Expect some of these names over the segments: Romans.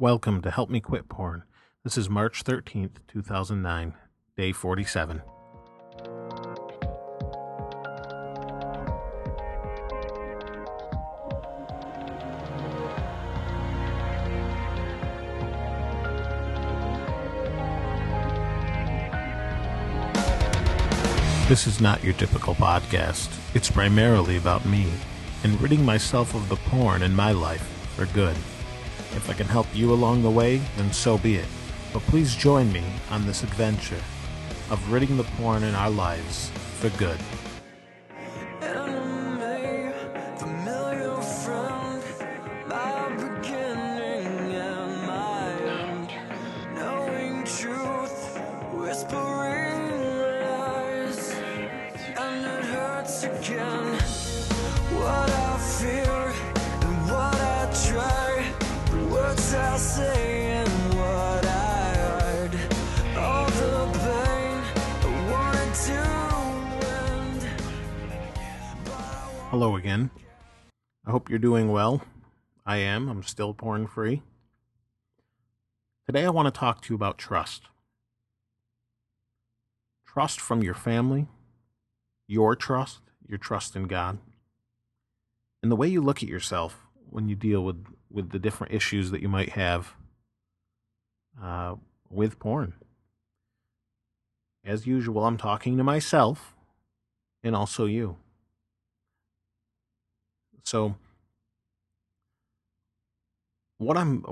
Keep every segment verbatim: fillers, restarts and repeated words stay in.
Welcome to Help Me Quit Porn. This is March thirteenth, two thousand nine, day forty-seven. This is not your typical podcast. It's primarily about me and ridding myself of the porn in my life for good. If I can help you along the way, then so be it. But please join me on this adventure of ridding the porn in our lives for good. Hello again. I hope you're doing well. I am. I'm still porn free. Today I want to talk to you about trust. Trust from your family, your trust, your trust in God, and the way you look at yourself when you deal with, with the different issues that you might have uh, with porn. As usual, I'm talking to myself and also you. So, what I'm,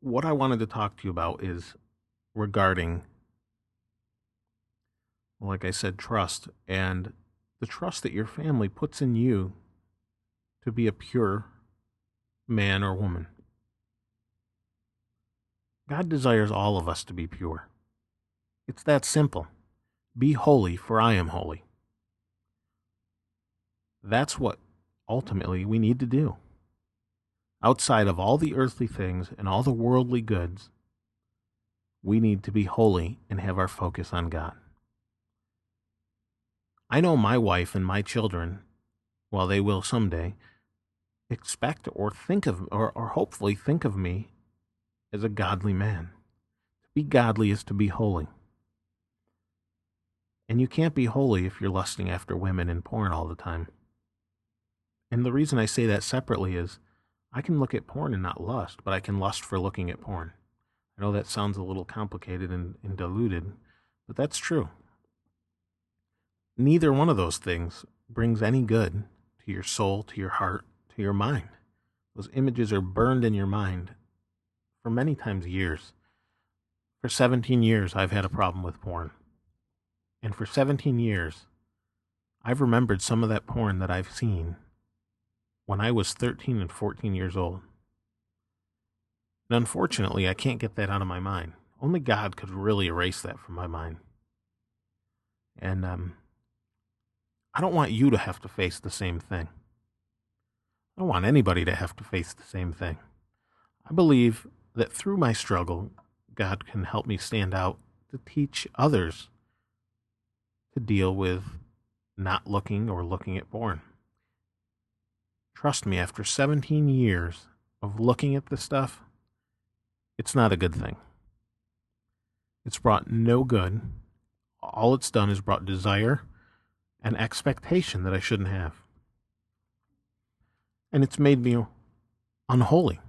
what I wanted to talk to you about is regarding, like I said, trust, and the trust that your family puts in you to be a pure man or woman. God desires all of us to be pure. It's that simple. Be holy, for I am holy. That's what ultimately we need to do. Outside of all the earthly things and all the worldly goods, we need to be holy and have our focus on God. I know my wife and my children, while they will someday, expect or think of, or, or hopefully think of me as a godly man. To be godly is to be holy. And you can't be holy if you're lusting after women and porn all the time. And the reason I say that separately is, I can look at porn and not lust, but I can lust for looking at porn. I know that sounds a little complicated and, and diluted, but that's true. Neither one of those things brings any good to your soul, to your heart, to your mind. Those images are burned in your mind for many times years. For seventeen years, I've had a problem with porn. And for seventeen years, I've remembered some of that porn that I've seen when I was thirteen and fourteen years old. And unfortunately, I can't get that out of my mind. Only God could really erase that from my mind. And um, I don't want you to have to face the same thing. I don't want anybody to have to face the same thing. I believe that through my struggle, God can help me stand out to teach others to deal with not looking or looking at porn. Trust me, after seventeen years of looking at this stuff, it's not a good thing. It's brought no good. All it's done is brought desire and expectation that I shouldn't have. And it's made me unholy.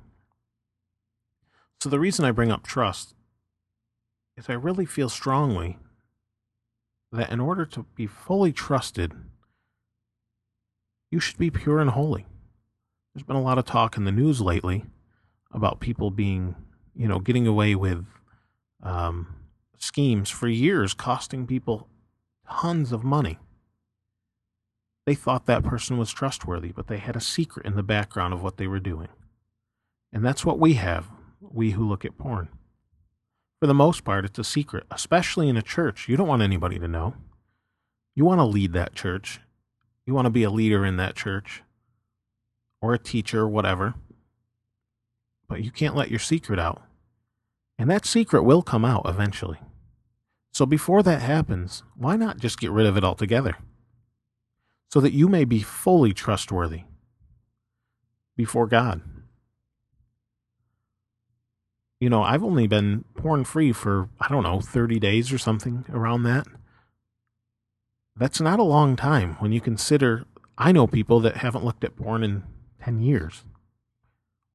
So the reason I bring up trust is I really feel strongly that in order to be fully trusted, you should be pure and holy. There's been a lot of talk in the news lately about people being, you know, getting away with um, schemes for years, costing people tons of money. They thought that person was trustworthy, but they had a secret in the background of what they were doing. And that's what we have, we who look at porn. For the most part, it's a secret, especially in a church. You don't want anybody to know. You want to lead that church. You want to be a leader in that church or a teacher, whatever. But you can't let your secret out. And that secret will come out eventually. So before that happens, why not just get rid of it altogether? So that you may be fully trustworthy before God. you know, I've only been porn free for, I don't know, thirty days or something around that. That's not a long time when you consider, I know people that haven't looked at porn in ten years,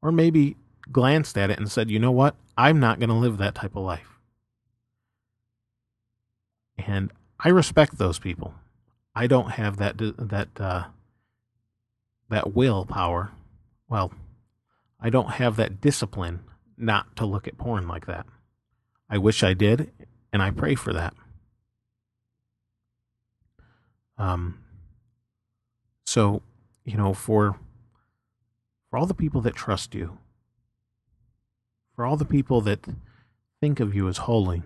or maybe glanced at it and said, you know what, I'm not going to live that type of life. And I respect those people. I don't have that, that, uh, that willpower. Well, I don't have that discipline not to look at porn like that. I wish I did, and I pray for that. Um, so, you know, for, for all the people that trust you, for all the people that think of you as holy,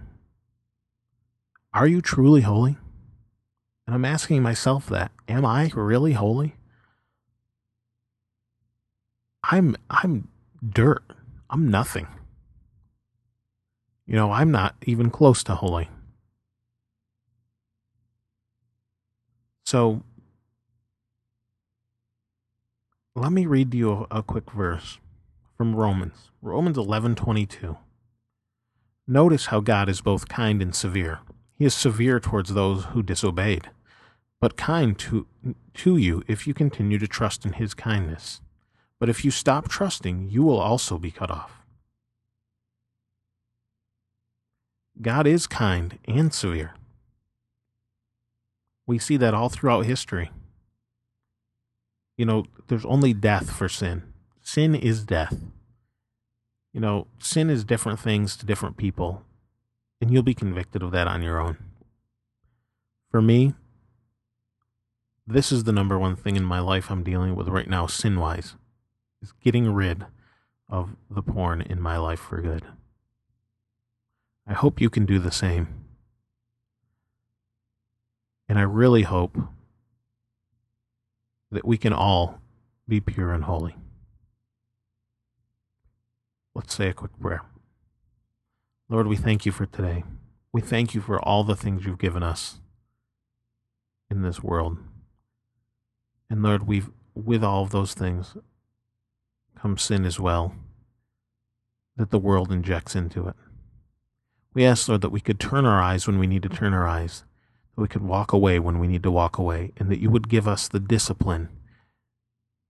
are you truly holy? And I'm asking myself that. Am I really holy? I'm, I'm dirt. I'm nothing. You know, I'm not even close to holy. So, let me read you a, a quick verse from Romans. Romans eleven twenty-two. Notice how God is both kind and severe. He is severe towards those who disobeyed, but kind to, to you if you continue to trust in his kindness. But if you stop trusting, you will also be cut off. God is kind and severe. We see that all throughout history. You know, there's only death for sin. Sin is death. You know, sin is different things to different people, and you'll be convicted of that on your own. For me, this is the number one thing in my life I'm dealing with right now, sin-wise, is getting rid of the porn in my life for good. I hope you can do the same. And I really hope that we can all be pure and holy. Let's say a quick prayer. Lord, we thank you for today. We thank you for all the things you've given us in this world. And Lord, we've, with all of those things, comes sin as well, that the world injects into it. We ask, Lord, that we could turn our eyes when we need to turn our eyes, that we could walk away when we need to walk away, and that you would give us the discipline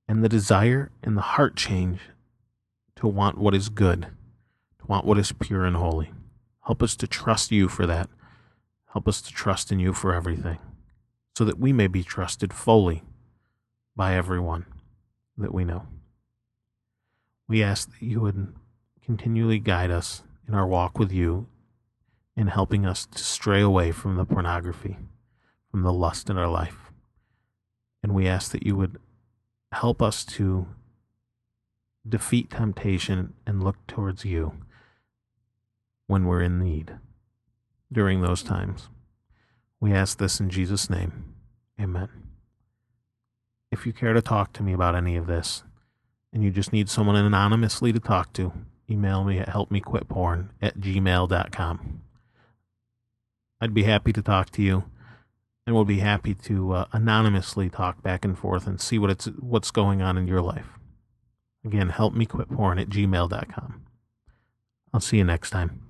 and the desire and the heart change to want what is good, to want what is pure and holy. Help us to trust you for that. Help us to trust in you for everything, so that we may be trusted fully by everyone that we know. We ask that you would continually guide us in our walk with you, in helping us to stray away from the pornography, from the lust in our life. And we ask that you would help us to defeat temptation and look towards you when we're in need during those times. We ask this in Jesus' name. Amen. If you care to talk to me about any of this, and you just need someone anonymously to talk to, email me at help me quit porn at gmail dot com. I'd be happy to talk to you, and we'll be happy to uh, anonymously talk back and forth and see what it's what's going on in your life. Again, help me quit porn at gmail dot com. I'll see you next time.